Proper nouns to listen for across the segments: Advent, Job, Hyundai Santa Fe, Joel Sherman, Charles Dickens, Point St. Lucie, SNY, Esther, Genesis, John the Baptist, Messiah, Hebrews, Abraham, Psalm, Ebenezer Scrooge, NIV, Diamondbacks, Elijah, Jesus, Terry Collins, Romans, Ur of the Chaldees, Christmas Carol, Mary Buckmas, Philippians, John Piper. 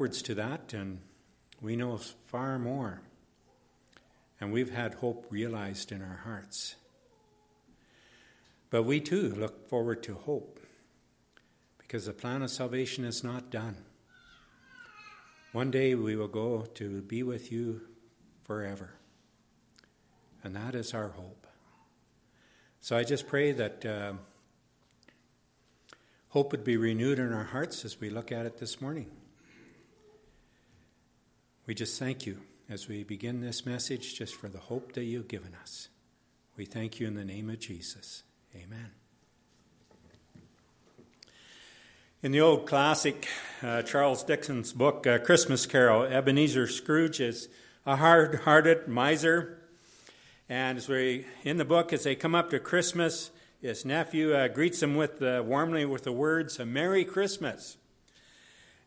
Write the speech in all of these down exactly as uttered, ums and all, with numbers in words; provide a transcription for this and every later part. backwards to that, and we know far more. And we've had hope realized in our hearts. But we too look forward to hope, because the plan of salvation is not done. One day we will go to be with you forever. And that is our hope. So I just pray that uh, hope would be renewed in our hearts as we look at it this morning. We just thank you as we begin this message, just for the hope that you've given us. We thank you in the name of Jesus. Amen. In the old classic uh, Charles Dickens book, uh, Christmas Carol, Ebenezer Scrooge is a hard-hearted miser. And as we, in the book, as they come up to Christmas, his nephew uh, greets him with uh, warmly with the words, "A Merry Christmas."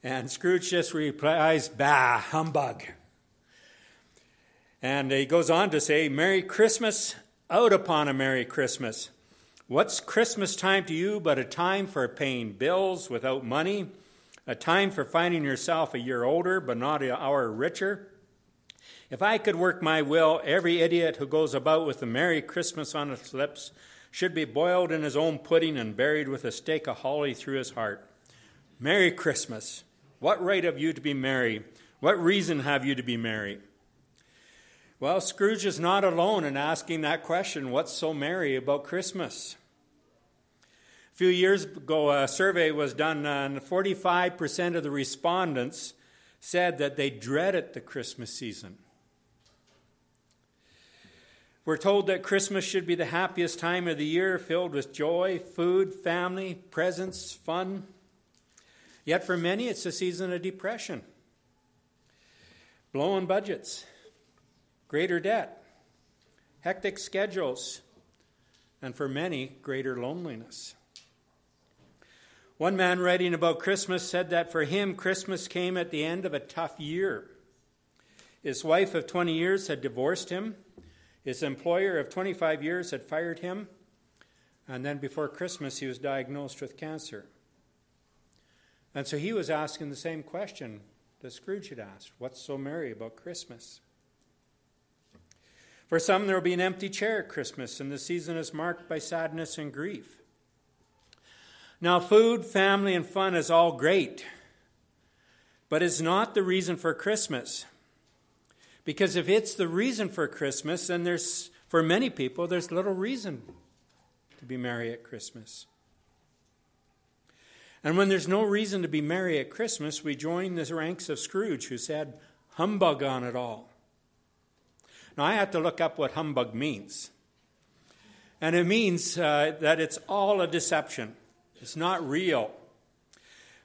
And Scrooge just replies, "Bah, humbug." And he goes on to say, "Merry Christmas, out upon a Merry Christmas. What's Christmas time to you but a time for paying bills without money, a time for finding yourself a year older but not an hour richer? If I could work my will, every idiot who goes about with a Merry Christmas on his lips should be boiled in his own pudding and buried with a stake of holly through his heart. Merry Christmas. What right have you to be merry? What reason have you to be merry?" Well, Scrooge is not alone in asking that question, what's so merry about Christmas? A few years ago, a survey was done, and forty-five percent of the respondents said that they dreaded the Christmas season. We're told that Christmas should be the happiest time of the year, filled with joy, food, family, presents, fun. Yet for many, it's a season of depression, blown budgets, greater debt, hectic schedules, and for many, greater loneliness. One man writing about Christmas said that for him, Christmas came at the end of a tough year. His wife of twenty years had divorced him. His employer of twenty-five years had fired him, and then before Christmas he was diagnosed with cancer. And so he was asking the same question that Scrooge had asked, what's so merry about Christmas? For some, there will be an empty chair at Christmas, and the season is marked by sadness and grief. Now, food, family, and fun is all great, but it's not the reason for Christmas. Because if it's the reason for Christmas, then there's, for many people, there's little reason to be merry at Christmas. And when there's no reason to be merry at Christmas, we join the ranks of Scrooge, who said, "Humbug on it all." Now, I had to look up what humbug means. And it means uh, that it's all a deception. It's not real.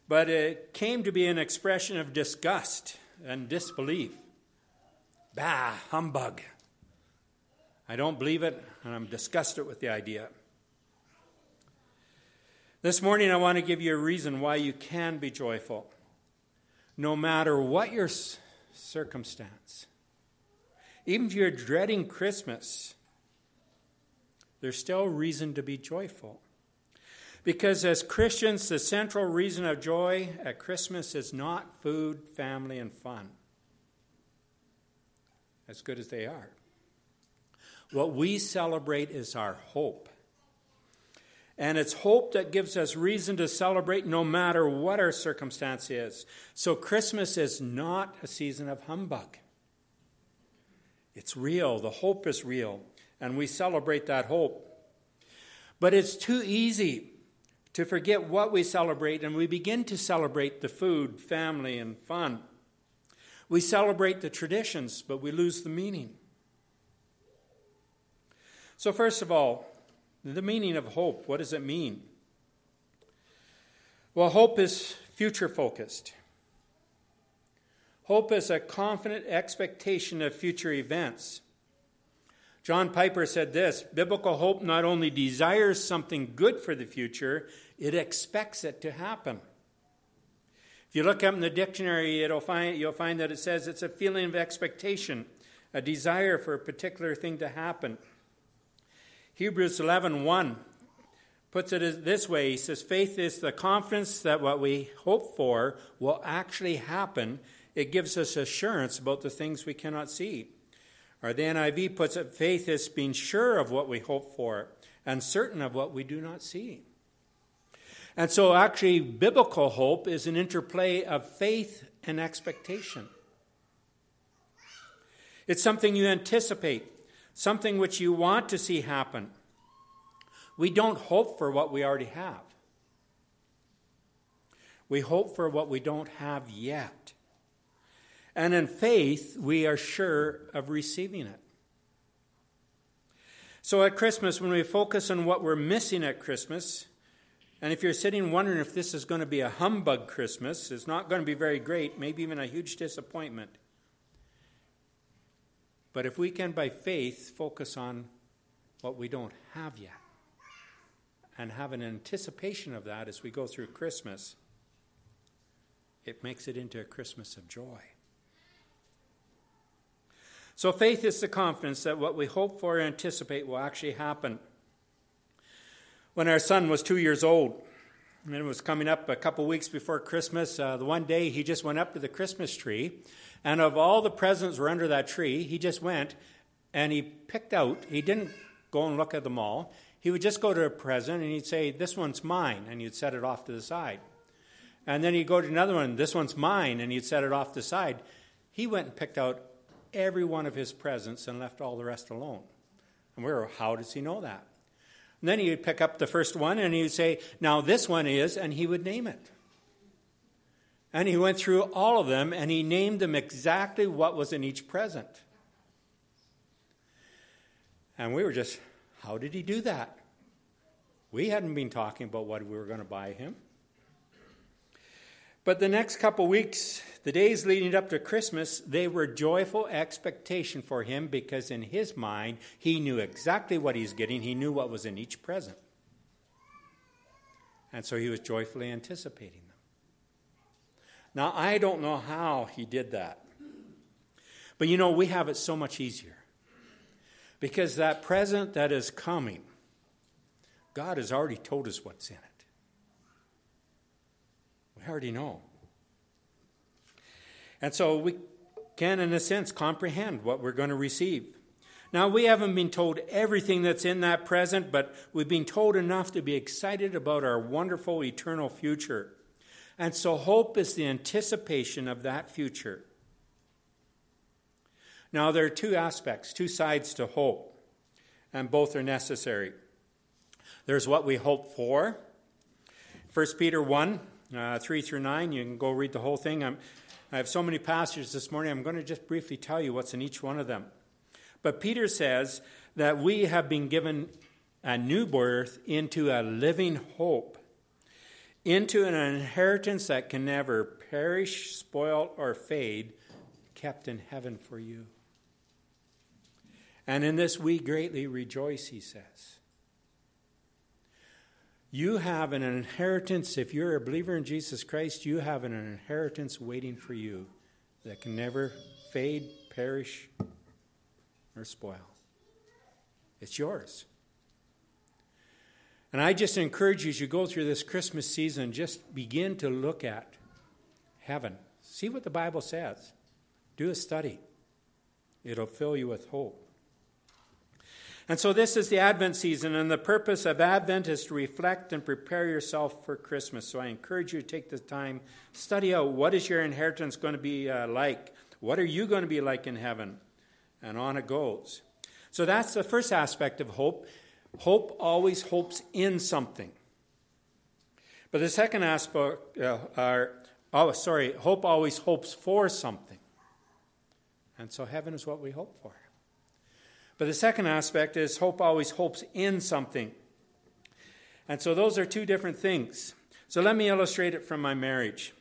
But it came to be an expression of disgust and disbelief. Bah, humbug. I don't believe it, and I'm disgusted with the idea. This morning, I want to give you a reason why you can be joyful, no matter what your circumstance. Even if you're dreading Christmas, there's still reason to be joyful. Because as Christians, the central reason of joy at Christmas is not food, family, and fun, as good as they are. What we celebrate is our hope. And it's hope that gives us reason to celebrate no matter what our circumstance is. So Christmas is not a season of humbug. It's real. The hope is real, and we celebrate that hope. But it's too easy to forget what we celebrate, and we begin to celebrate the food, family, and fun. We celebrate the traditions, but we lose the meaning. So first of all, the meaning of hope, what does it mean? Well, hope is future-focused. Hope is a confident expectation of future events. John Piper said this, "Biblical hope not only desires something good for the future, it expects it to happen." If you look up in the dictionary, it'll find, you'll find that it says it's a feeling of expectation, a desire for a particular thing to happen. Hebrews eleven one puts it this way. He says, faith is the confidence that what we hope for will actually happen. It gives us assurance about the things we cannot see. Or the N I V puts it, faith is being sure of what we hope for and certain of what we do not see. And so actually biblical hope is an interplay of faith and expectation. It's something you anticipate, something which you want to see happen. We don't hope for what we already have. We hope for what we don't have yet. And in faith, we are sure of receiving it. So at Christmas, when we focus on what we're missing at Christmas, and if you're sitting wondering if this is going to be a humbug Christmas, it's not going to be very great, maybe even a huge disappointment. But if we can, by faith, focus on what we don't have yet and have an anticipation of that as we go through Christmas, it makes it into a Christmas of joy. So faith is the confidence that what we hope for or anticipate will actually happen. When our son was two years old, and it was coming up a couple weeks before Christmas, uh, the one day he just went up to the Christmas tree, and of all the presents were under that tree, he just went and he picked out, he didn't go and look at them all, he would just go to a present and he'd say, this one's mine, and he'd set it off to the side. And then he'd go to another one, this one's mine, and he'd set it off to the side. He went and picked out every one of his presents and left all the rest alone. And we were, how does he know that? And then he would pick up the first one and he would say, now this one is, and he would name it. And he went through all of them and he named them exactly what was in each present. And we were just, how did he do that? We hadn't been talking about what we were going to buy him. But the next couple weeks, the days leading up to Christmas, they were joyful expectation for him because in his mind, he knew exactly what he's getting. He knew what was in each present. And so he was joyfully anticipating them. Now, I don't know how he did that. But you know, we have it so much easier. Because that present that is coming, God has already told us what's in it. We already know. And so we can, in a sense, comprehend what we're going to receive. Now, we haven't been told everything that's in that present, but we've been told enough to be excited about our wonderful eternal future. And so hope is the anticipation of that future. Now, there are two aspects, two sides to hope, and both are necessary. There's what we hope for. First Peter one. Uh, three through nine, you can go read the whole thing. I'm, I have so many passages this morning, I'm going to just briefly tell you what's in each one of them. But Peter says that we have been given a new birth into a living hope, into an inheritance that can never perish, spoil, or fade, kept in heaven for you. And in this we greatly rejoice, he says. You have an inheritance. If you're a believer in Jesus Christ, you have an inheritance waiting for you that can never fade, perish, or spoil. It's yours. And I just encourage you as you go through this Christmas season, just begin to look at heaven. See what the Bible says. Do a study. It'll fill you with hope. And so this is the Advent season, and the purpose of Advent is to reflect and prepare yourself for Christmas. So I encourage you to take the time, study out what is your inheritance going to be uh, like? What are you going to be like in heaven? And on it goes. So that's the first aspect of hope. Hope always hopes in something. But the second aspect, uh, are, oh, sorry, hope always hopes for something. And so heaven is what we hope for. But the second aspect is hope always hopes in something. And so those are two different things. So let me illustrate it from my marriage.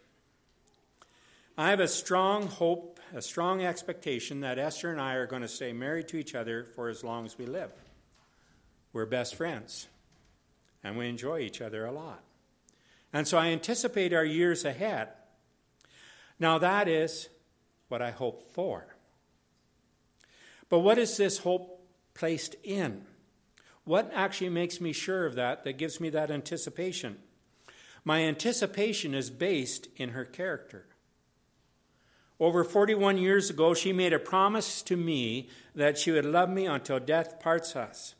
I have a strong hope, a strong expectation that Esther and I are going to stay married to each other for as long as we live. We're best friends, and we enjoy each other a lot. And so I anticipate our years ahead. Now that is what I hope for. But what is this hope placed in? What actually makes me sure of that, that gives me that anticipation? My anticipation is based in her character. Over forty-one years ago, she made a promise to me that she would love me until death parts us.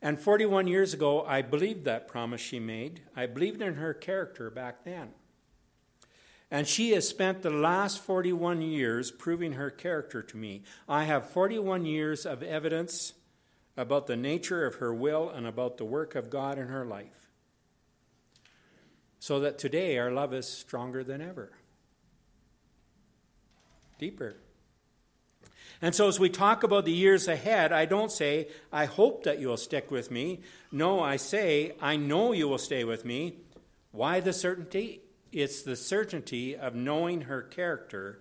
And forty-one years ago, I believed that promise she made. I believed in her character back then. And she has spent the last forty-one years proving her character to me. I have forty-one years of evidence about the nature of her will and about the work of God in her life. So that today our love is stronger than ever. Deeper. And so as we talk about the years ahead, I don't say, I hope that you'll stick with me. No, I say, I know you will stay with me. Why the certainty? It's the certainty of knowing her character.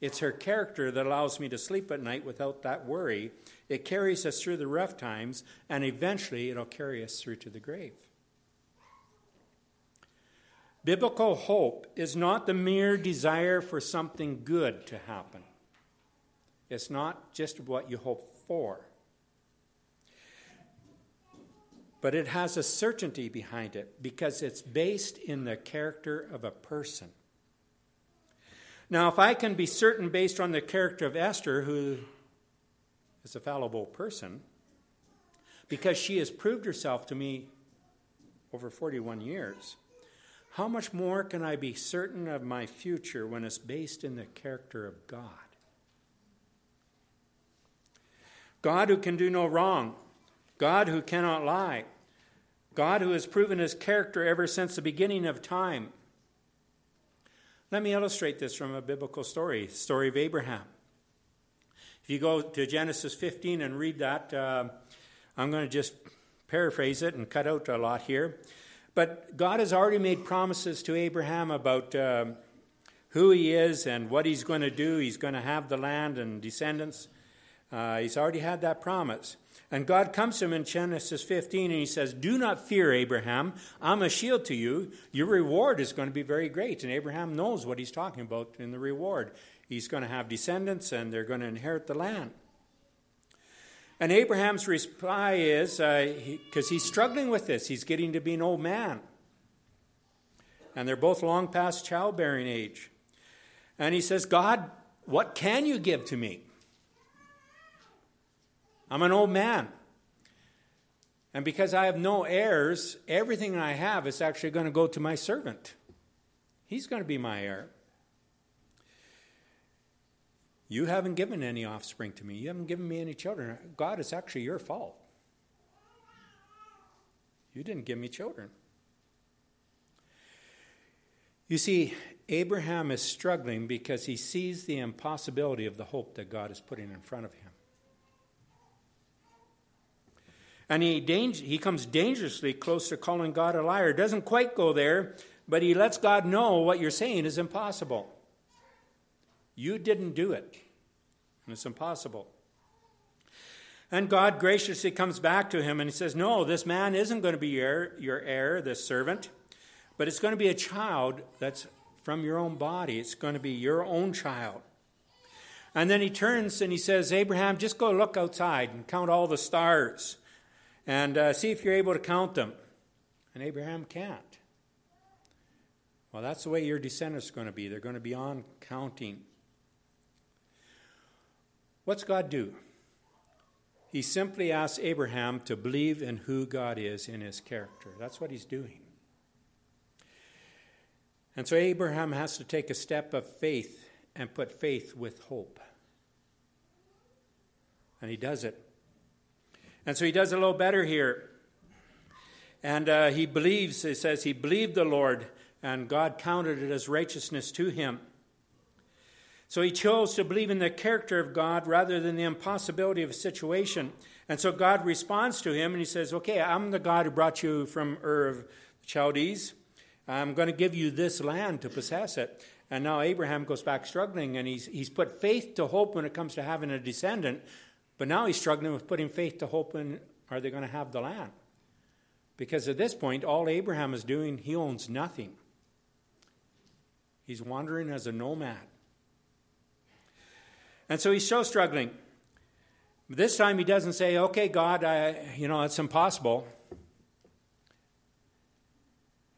It's her character that allows me to sleep at night without that worry. It carries us through the rough times, and eventually it'll carry us through to the grave. Biblical hope is not the mere desire for something good to happen. It's not just what you hope for. But it has a certainty behind it because it's based in the character of a person. Now, if I can be certain based on the character of Esther, who is a fallible person, because she has proved herself to me over forty-one years, how much more can I be certain of my future when it's based in the character of God? God who can do no wrong. God who cannot lie. God who has proven his character ever since the beginning of time. Let me illustrate this from a biblical story, story of Abraham. If you go to Genesis fifteen and read that, uh, I'm going to just paraphrase it and cut out a lot here. But God has already made promises to Abraham about uh, who he is and what he's going to do. He's going to have the land and descendants. Uh, he's already had that promise. And God comes to him in Genesis fifteen and he says, "Do not fear, Abraham. I'm a shield to you. Your reward is going to be very great." And Abraham knows what he's talking about in the reward. He's going to have descendants and they're going to inherit the land. And Abraham's reply is, because uh, he, he's struggling with this, he's getting to be an old man. And they're both long past childbearing age. And he says, "God, what can you give to me? I'm an old man. And because I have no heirs, everything I have is actually going to go to my servant. He's going to be my heir. You haven't given any offspring to me. You haven't given me any children. God, it's actually your fault. You didn't give me children." You see, Abraham is struggling because he sees the impossibility of the hope that God is putting in front of him. And he, danger, he comes dangerously close to calling God a liar. Doesn't quite go there, but he lets God know what you're saying is impossible. You didn't do it, and it's impossible. And God graciously comes back to him, and he says, "No, this man isn't going to be your, your heir, this servant, but it's going to be a child that's from your own body. It's going to be your own child." And then he turns and he says, "Abraham, just go look outside and count all the stars and uh, see if you're able to count them." And Abraham can't. Well, that's the way your descendants are going to be. They're going to be on counting. What's God do? He simply asks Abraham to believe in who God is in his character. That's what he's doing. And so Abraham has to take a step of faith and put faith with hope. And he does it. And so he does a little better here. And uh, he believes, it says, he believed the Lord, and God counted it as righteousness to him. So he chose to believe in the character of God rather than the impossibility of a situation. And so God responds to him and he says, "Okay, I'm the God who brought you from Ur of the Chaldees. I'm going to give you this land to possess it." And now Abraham goes back struggling, and he's, he's put faith to hope when it comes to having a descendant. But now he's struggling with putting faith to hope in, are they going to have the land? Because at this point, all Abraham is doing, he owns nothing. He's wandering as a nomad. And so he's so struggling. This time he doesn't say, okay, God, I, you know, it's impossible.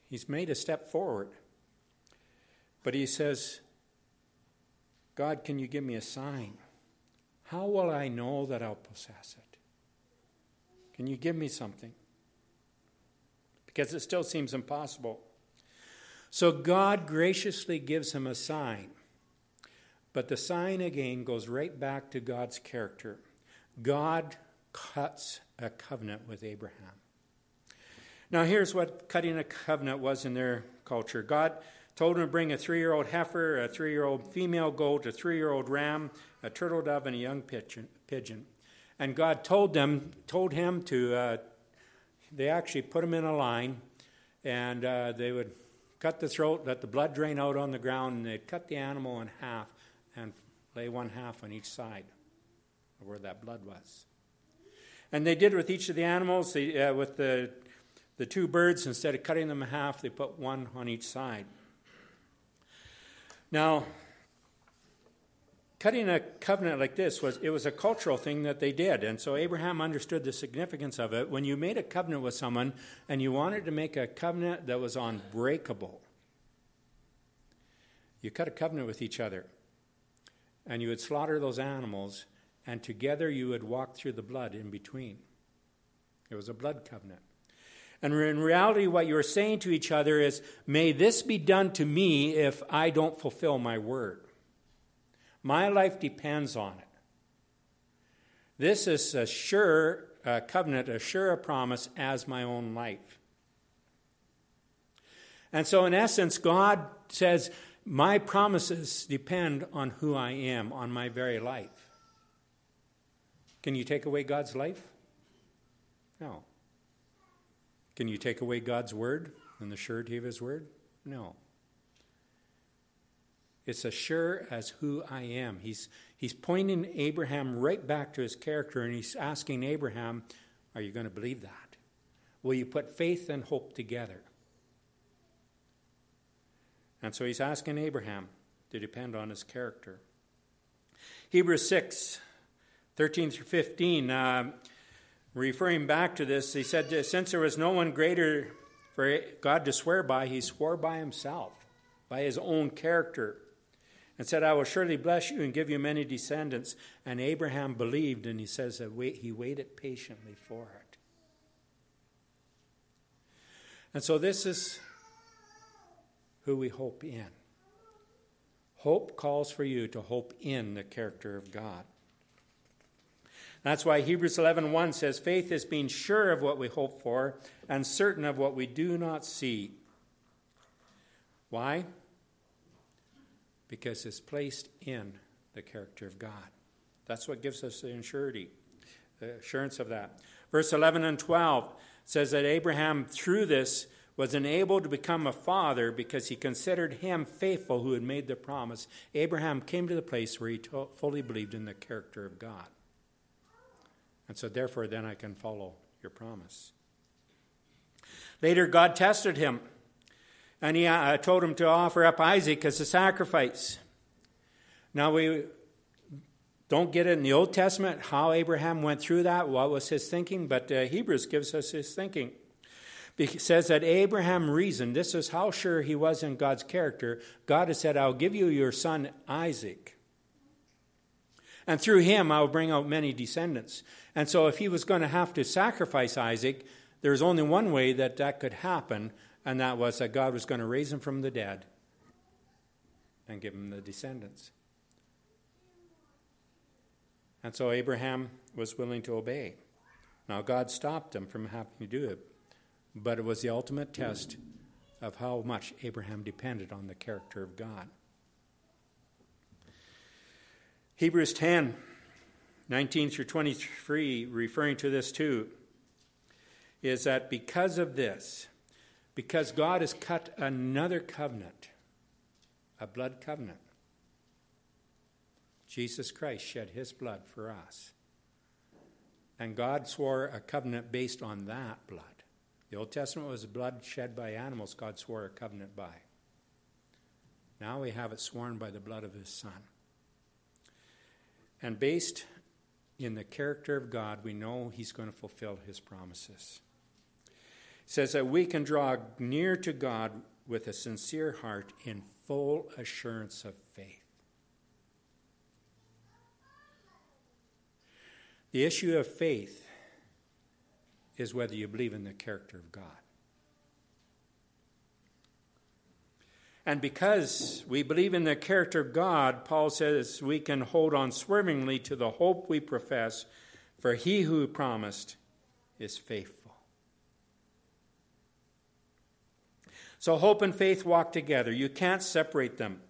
He's made a step forward. But he says, God, can you give me a sign? How will I know that I'll possess it? Can you give me something? Because it still seems impossible. So God graciously gives him a sign. But the sign again goes right back to God's character. God cuts a covenant with Abraham. Now here's what cutting a covenant was in their culture. God told him to bring a three-year-old heifer, a three-year-old female goat, a three-year-old ram, a turtle dove, and a young pigeon. And God told them, told him to, uh, they actually put him in a line, and uh, they would cut the throat, let the blood drain out on the ground, and they'd cut the animal in half and lay one half on each side of where that blood was. And they did with each of the animals, they, uh, with the, the two birds, instead of cutting them in half, they put one on each side. Now, cutting a covenant like this, was it was a cultural thing that they did. And so Abraham understood the significance of it. When you made a covenant with someone and you wanted to make a covenant that was unbreakable, you cut a covenant with each other. And you would slaughter those animals, and together you would walk through the blood in between. It was a blood covenant. And in reality, what you're saying to each other is, may this be done to me if I don't fulfill my word. My life depends on it. This is a sure a covenant, a sure promise as my own life. And so in essence, God says, my promises depend on who I am, on my very life. Can you take away God's life? No. Can you take away God's word and the surety of his word? No. It's as sure as who I am. He's, he's pointing Abraham right back to his character, and he's asking Abraham, are you going to believe that? Will you put faith and hope together? And so he's asking Abraham to depend on his character. Hebrews six, thirteen through fifteen, uh, referring back to this, he said, since there was no one greater for God to swear by, he swore by himself, by his own character, and said, I will surely bless you and give you many descendants. And Abraham believed, and he says that he waited patiently for it. And so this is who we hope in. Hope calls for you to hope in the character of God. That's why Hebrews eleven one says, faith is being sure of what we hope for and certain of what we do not see. Why? Because it's placed in the character of God. That's what gives us the assurity, the assurance of that. Verse eleven and twelve says that Abraham, through this, was enabled to become a father because he considered him faithful who had made the promise. Abraham came to the place where he to- fully believed in the character of God. And so therefore, then I can follow your promise. Later, God tested him. And he uh, told him to offer up Isaac as a sacrifice. Now, we don't get it in the Old Testament, how Abraham went through that, what was his thinking, but uh, Hebrews gives us his thinking. It says that Abraham reasoned, this is how sure he was in God's character. God has said, I'll give you your son Isaac. And through him, I'll bring out many descendants. And so if he was going to have to sacrifice Isaac, there's only one way that that could happen, and that was that God was going to raise him from the dead and give him the descendants. And so Abraham was willing to obey. Now God stopped him from having to do it, but it was the ultimate test of how much Abraham depended on the character of God. Hebrews ten, nineteen through twenty-three, referring to this too, is that because of this, because God has cut another covenant, a blood covenant. Jesus Christ shed his blood for us. And God swore a covenant based on that blood. The Old Testament was blood shed by animals God swore a covenant by. Now we have it sworn by the blood of his Son. And based in the character of God, we know he's going to fulfill his promises. It says that we can draw near to God with a sincere heart in full assurance of faith. The issue of faith is whether you believe in the character of God. And because we believe in the character of God, Paul says we can hold on swervingly to the hope we profess, for he who promised is faithful. So hope and faith walk together. You can't separate them.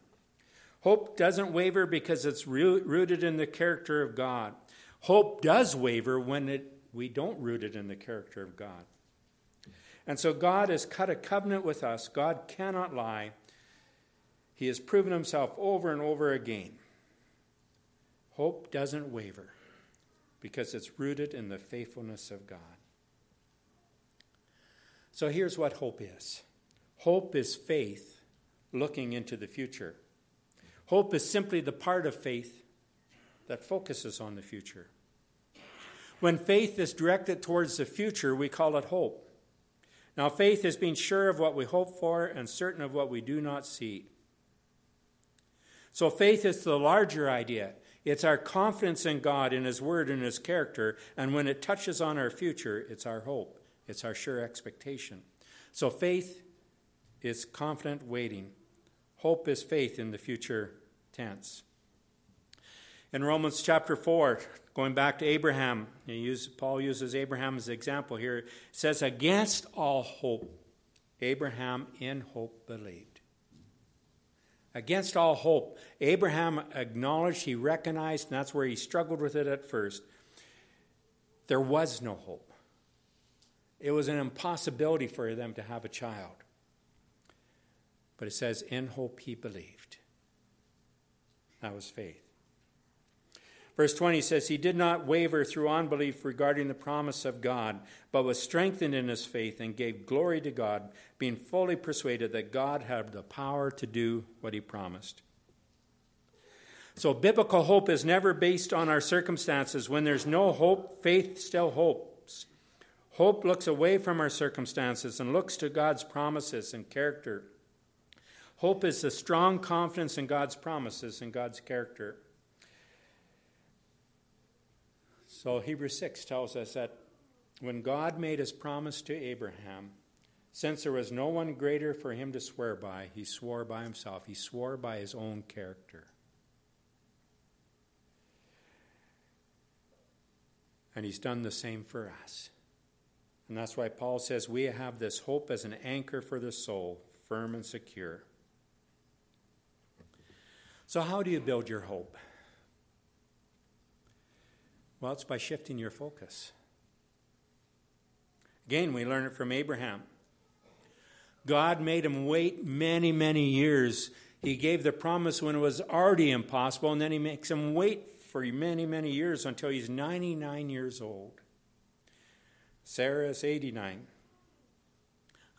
Hope doesn't waver because it's rooted in the character of God. Hope does waver when it, we don't root it in the character of God. And so God has cut a covenant with us. God cannot lie. He has proven himself over and over again. Hope doesn't waver because it's rooted in the faithfulness of God. So here's what hope is. Hope is faith looking into the future. Hope is simply the part of faith that focuses on the future. When faith is directed towards the future, we call it hope. Now, faith is being sure of what we hope for and certain of what we do not see. So faith is the larger idea. It's our confidence in God, in his word, in his character, and when it touches on our future, it's our hope. It's our sure expectation. So faith is confident waiting. Hope is faith in the future tense. In Romans chapter four, going back to Abraham, he uses, Paul uses Abraham as an example here. It says, against all hope, Abraham in hope believed. Against all hope, Abraham acknowledged, he recognized, and that's where he struggled with it at first. There was no hope. It was an impossibility for them to have a child. But it says, in hope he believed. That was faith. Verse twenty says, he did not waver through unbelief regarding the promise of God, but was strengthened in his faith and gave glory to God, being fully persuaded that God had the power to do what he promised. So biblical hope is never based on our circumstances. When there's no hope, faith still hopes. Hope looks away from our circumstances and looks to God's promises and character. Hope is the strong confidence in God's promises and God's character. So Hebrews six tells us that when God made his promise to Abraham, since there was no one greater for him to swear by, he swore by himself. He swore by his own character. And he's done the same for us. And that's why Paul says we have this hope as an anchor for the soul, firm and secure. So how do you build your hope? Well, it's by shifting your focus. Again, we learn it from Abraham. God made him wait many, many years. He gave the promise when it was already impossible, and then he makes him wait for many, many years until he's ninety-nine years old. Sarah is eighty-nine.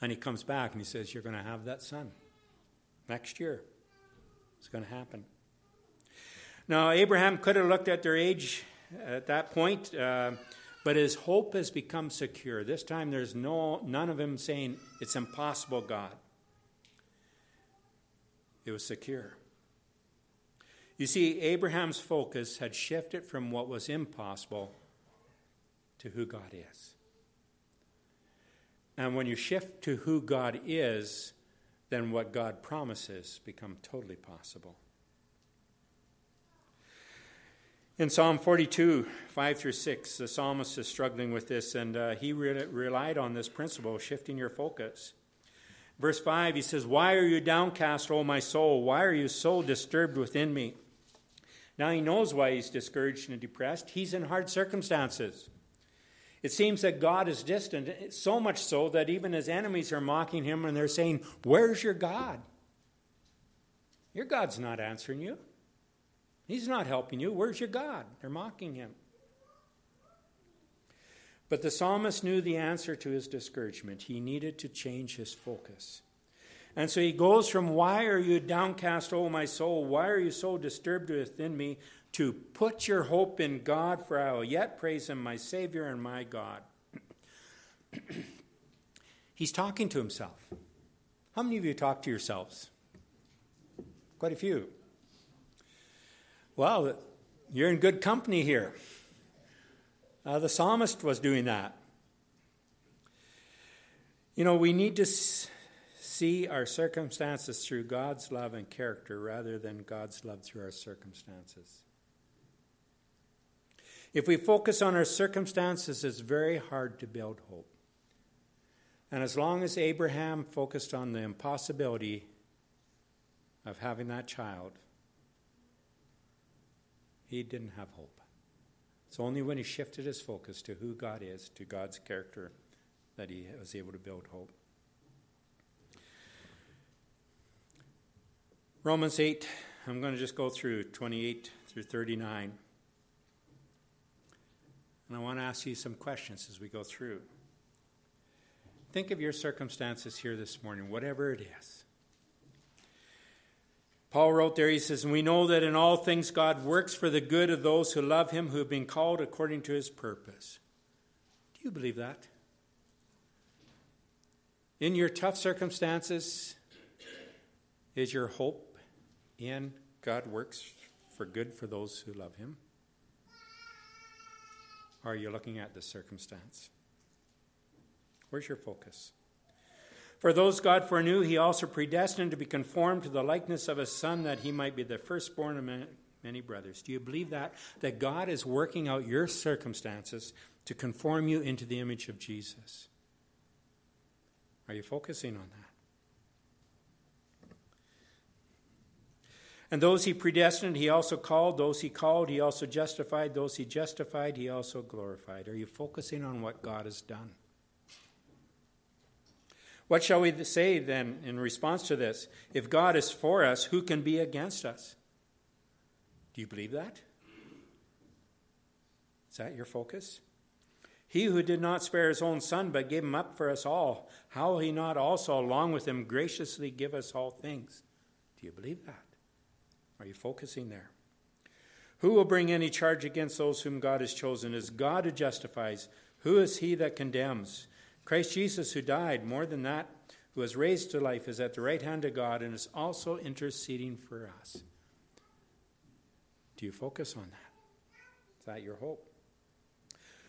And he comes back and he says, you're going to have that son next year. It's going to happen. Now, Abraham could have looked at their age at that point, uh, but his hope has become secure. This time there's no none of him saying, it's impossible, God. It was secure. You see, Abraham's focus had shifted from what was impossible to who God is. And when you shift to who God is, then what God promises become totally possible. In Psalm forty-two, five through six, the psalmist is struggling with this, and uh, he re- relied on this principle, shifting your focus. Verse five, he says, why are you downcast, O my soul? Why are you so disturbed within me? Now he knows why he's discouraged and depressed. He's in hard circumstances. It seems that God is distant, so much so that even his enemies are mocking him, and they're saying, where's your God? Your God's not answering you. He's not helping you. Where's your God? They're mocking him. But the psalmist knew the answer to his discouragement. He needed to change his focus. And so he goes from, why are you downcast, O my soul? Why are you so disturbed within me? To put your hope in God, for I will yet praise him, my Savior and my God. He's talking to himself. How many of you talk to yourselves? Quite a few. Well, you're in good company here. Uh, the psalmist was doing that. You know, we need to s- see our circumstances through God's love and character rather than God's love through our circumstances. If we focus on our circumstances, it's very hard to build hope. And as long as Abraham focused on the impossibility of having that child, he didn't have hope. It's only when he shifted his focus to who God is, to God's character, that he was able to build hope. Romans eight, I'm going to just go through twenty-eight through thirty-nine. And I want to ask you some questions as we go through. Think of your circumstances here this morning, whatever it is. Paul wrote there, he says, and we know that in all things God works for the good of those who love him, who have been called according to his purpose. Do you believe that? In your tough circumstances, is your hope in God works for good for those who love him? Or are you looking at the circumstance? Where's your focus? For those God foreknew, he also predestined to be conformed to the likeness of his Son, that he might be the firstborn of many brothers. Do you believe that? That God is working out your circumstances to conform you into the image of Jesus. Are you focusing on that? And those he predestined, he also called. Those he called, he also justified. Those he justified, he also glorified. Are you focusing on what God has done? What shall we say then in response to this? If God is for us, who can be against us? Do you believe that? Is that your focus? He who did not spare his own Son, but gave him up for us all, how will he not also along with him graciously give us all things? Do you believe that? Are you focusing there? Who will bring any charge against those whom God has chosen? It is God who justifies. Who is he that condemns? Christ Jesus, who died, more than that, who was raised to life, is at the right hand of God and is also interceding for us. Do you focus on that? Is that your hope?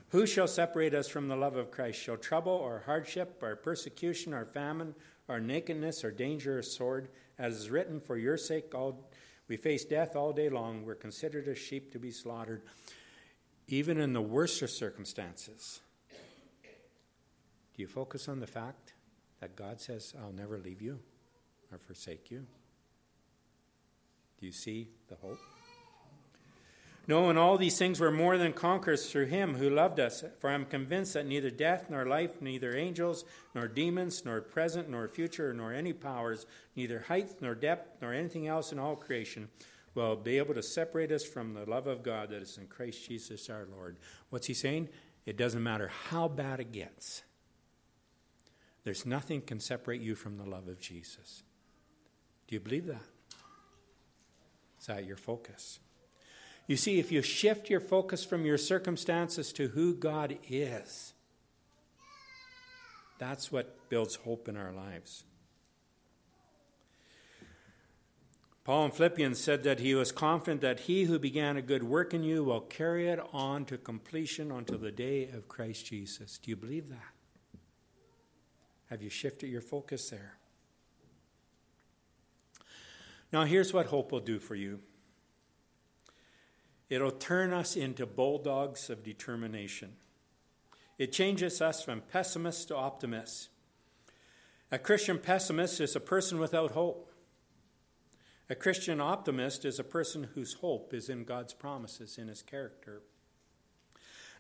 Who shall separate us from the love of Christ? Shall trouble or hardship or persecution or famine or nakedness or danger or sword? As is written, for your sake all, we face death all day long. We're considered as sheep to be slaughtered. Even in the worst of circumstances, you focus on the fact that God says, I'll never leave you or forsake you. Do you see the hope? No, in all these things we're more than conquerors through him who loved us. For I'm convinced that neither death nor life, neither angels nor demons, nor present nor future, nor any powers, neither height nor depth, nor anything else in all creation will be able to separate us from the love of God that is in Christ Jesus our Lord. What's he saying? It doesn't matter how bad it gets. There's nothing can separate you from the love of Jesus. Do you believe that? Is that your focus? You see, if you shift your focus from your circumstances to who God is, that's what builds hope in our lives. Paul in Philippians said that he was confident that he who began a good work in you will carry it on to completion until the day of Christ Jesus. Do you believe that? Have you shifted your focus there? Now, here's what hope will do for you. It'll turn us into bulldogs of determination. It changes us from pessimists to optimists. A Christian pessimist is a person without hope. A Christian optimist is a person whose hope is in God's promises, in his character.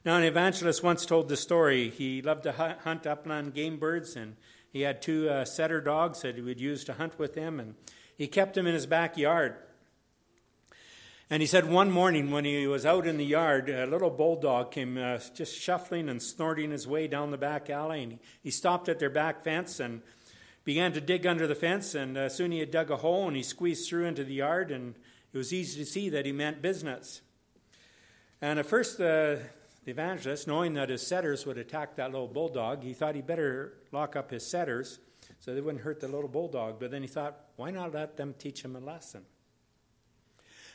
Now, an evangelist once told the story. He loved to hunt upland game birds, and he had two uh, setter dogs that he would use to hunt with him, and he kept them in his backyard. And he said one morning when he was out in the yard, a little bulldog came uh, just shuffling and snorting his way down the back alley, and he stopped at their back fence, and began to dig under the fence, and uh, soon he had dug a hole, and he squeezed through into the yard, and it was easy to see that he meant business. And at first, uh, the evangelist, knowing that his setters would attack that little bulldog, he thought he better lock up his setters so they wouldn't hurt the little bulldog. But then he thought, why not let them teach him a lesson?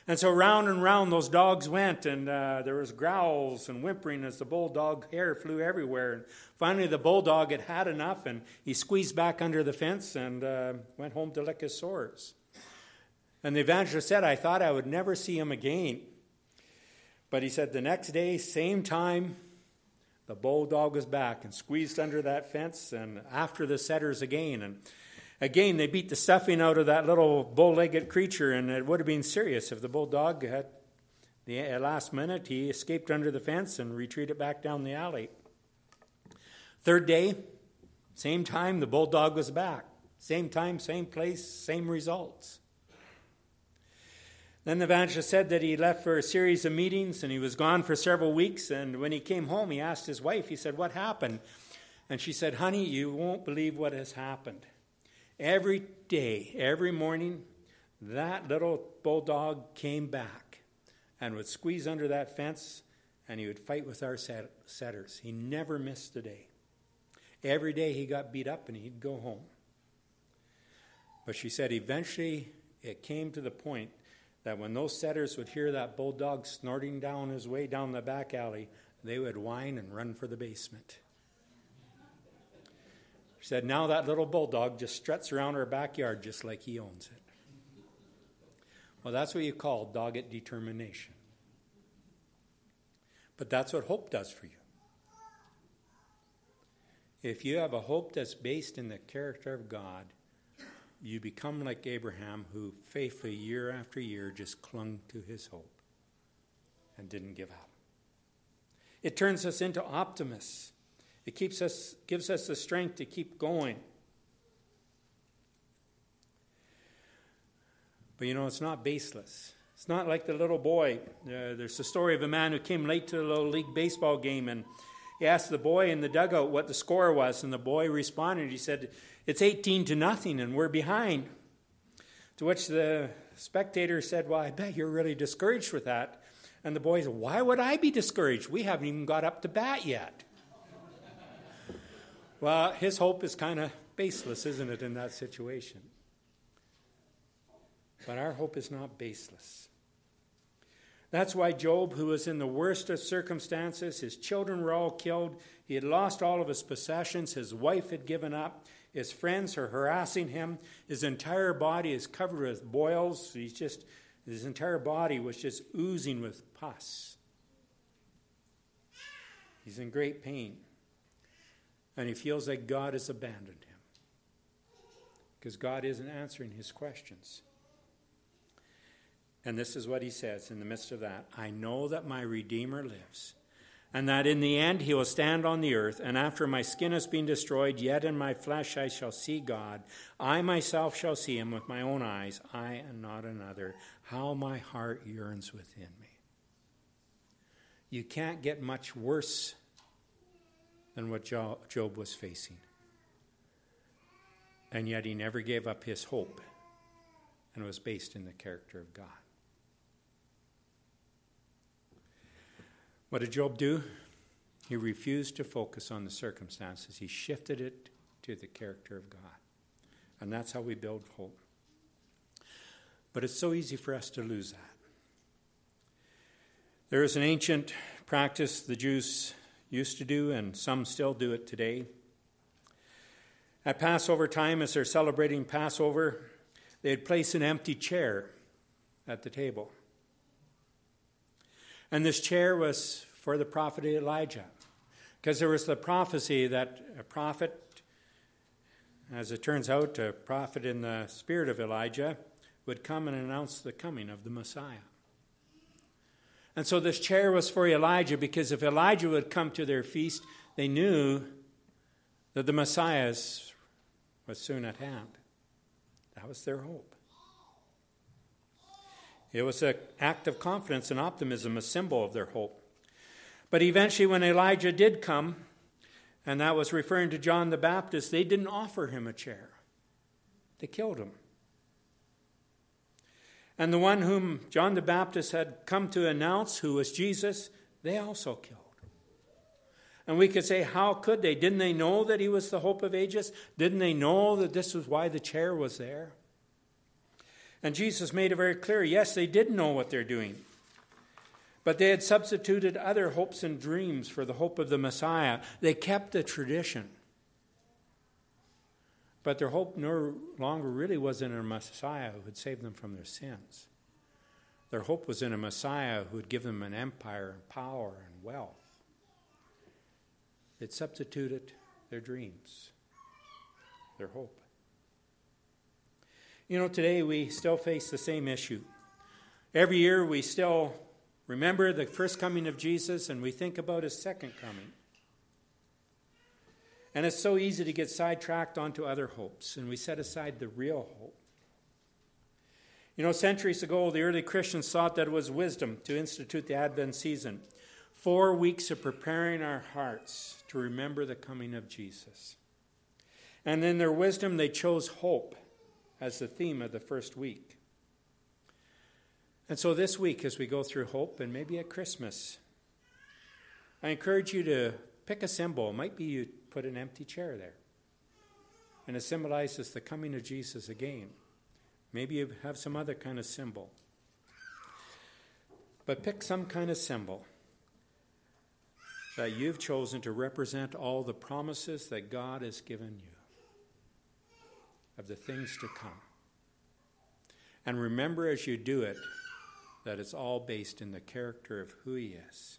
And so round and round those dogs went, and uh, there was growls and whimpering as the bulldog hair flew everywhere. And finally the bulldog had had enough, and he squeezed back under the fence and uh, went home to lick his sores. And the evangelist said, I thought I would never see him again. But he said the next day, same time, the bulldog was back and squeezed under that fence and after the setters again. And again, they beat the stuffing out of that little bow-legged creature, and it would have been serious if the bulldog had, the, at the last minute, he escaped under the fence and retreated back down the alley. Third day, same time, the bulldog was back. Same time, same place, same results. Then the evangelist said that he left for a series of meetings, and he was gone for several weeks, and when he came home, he asked his wife, he said, what happened? And she said, honey, you won't believe what has happened. Every day, every morning, that little bulldog came back and would squeeze under that fence, and he would fight with our setters. He never missed a day. Every day he got beat up, and he'd go home. But she said eventually it came to the point that when those setters would hear that bulldog snorting down his way down the back alley, they would whine and run for the basement. She said, now that little bulldog just struts around our backyard just like he owns it. Well, that's what you call dogged determination. But that's what hope does for you. If you have a hope that's based in the character of God, you become like Abraham, who faithfully year after year just clung to his hope and didn't give up. It turns us into optimists. It keeps us, gives us the strength to keep going. But you know, it's not baseless. It's not like the little boy. Uh, there's the story of a man who came late to the little league baseball game, and he asked the boy in the dugout what the score was, and the boy responded. He said, it's eighteen to nothing, and we're behind. To which the spectator said, well, I bet you're really discouraged with that. And the boy said, why would I be discouraged? We haven't even got up to bat yet. Well, his hope is kind of baseless, isn't it, in that situation? But our hope is not baseless. That's why Job, who was in the worst of circumstances, his children were all killed, he had lost all of his possessions, his wife had given up, his friends are harassing him, his entire body is covered with boils, he's just, his entire body was just oozing with pus. He's in great pain. And he feels like God has abandoned him because God isn't answering his questions. And this is what he says in the midst of that. I know that my Redeemer lives, and that in the end he will stand on the earth, and after my skin has been destroyed, yet in my flesh I shall see God. I myself shall see him with my own eyes, I and not another. How my heart yearns within me. You can't get much worse than what Job was facing. And yet he never gave up his hope, and was based in the character of God. What did Job do? He refused to focus on the circumstances. He shifted it to the character of God. And that's how we build hope. But it's so easy for us to lose that. There is an ancient practice the Jews used to do, and some still do it today. At Passover time, as they're celebrating Passover, they'd place an empty chair at the table. And this chair was for the prophet Elijah, because there was the prophecy that a prophet, as it turns out, a prophet in the spirit of Elijah, would come and announce the coming of the Messiah. And so this chair was for Elijah, because if Elijah would come to their feast, they knew that the Messiah was soon at hand. That was their hope. It was an act of confidence and optimism, a symbol of their hope. But eventually when Elijah did come, and that was referring to John the Baptist, they didn't offer him a chair. They killed him. And the one whom John the Baptist had come to announce, who was Jesus, they also killed. And we could say, how could they? Didn't they know that he was the hope of ages? Didn't they know that this was why the chair was there? And Jesus made it very clear, yes, they did know what they're doing. But they had substituted other hopes and dreams for the hope of the Messiah. They kept the tradition. But their hope no longer really was in a Messiah who would save them from their sins. Their hope was in a Messiah who would give them an empire and power and wealth. It substituted their dreams, their hope. You know, today we still face the same issue. Every year we still remember the first coming of Jesus and we think about his second coming. And it's so easy to get sidetracked onto other hopes, and we set aside the real hope. You know, centuries ago, the early Christians thought that it was wisdom to institute the Advent season. Four weeks of preparing our hearts to remember the coming of Jesus. And in their wisdom, they chose hope as the theme of the first week. And so this week, as we go through hope, and maybe at Christmas, I encourage you to pick a symbol. It might be you put an empty chair there. And it symbolizes the coming of Jesus again. Maybe you have some other kind of symbol. But pick some kind of symbol that you've chosen to represent all the promises that God has given you of the things to come. And remember as you do it that it's all based in the character of who he is.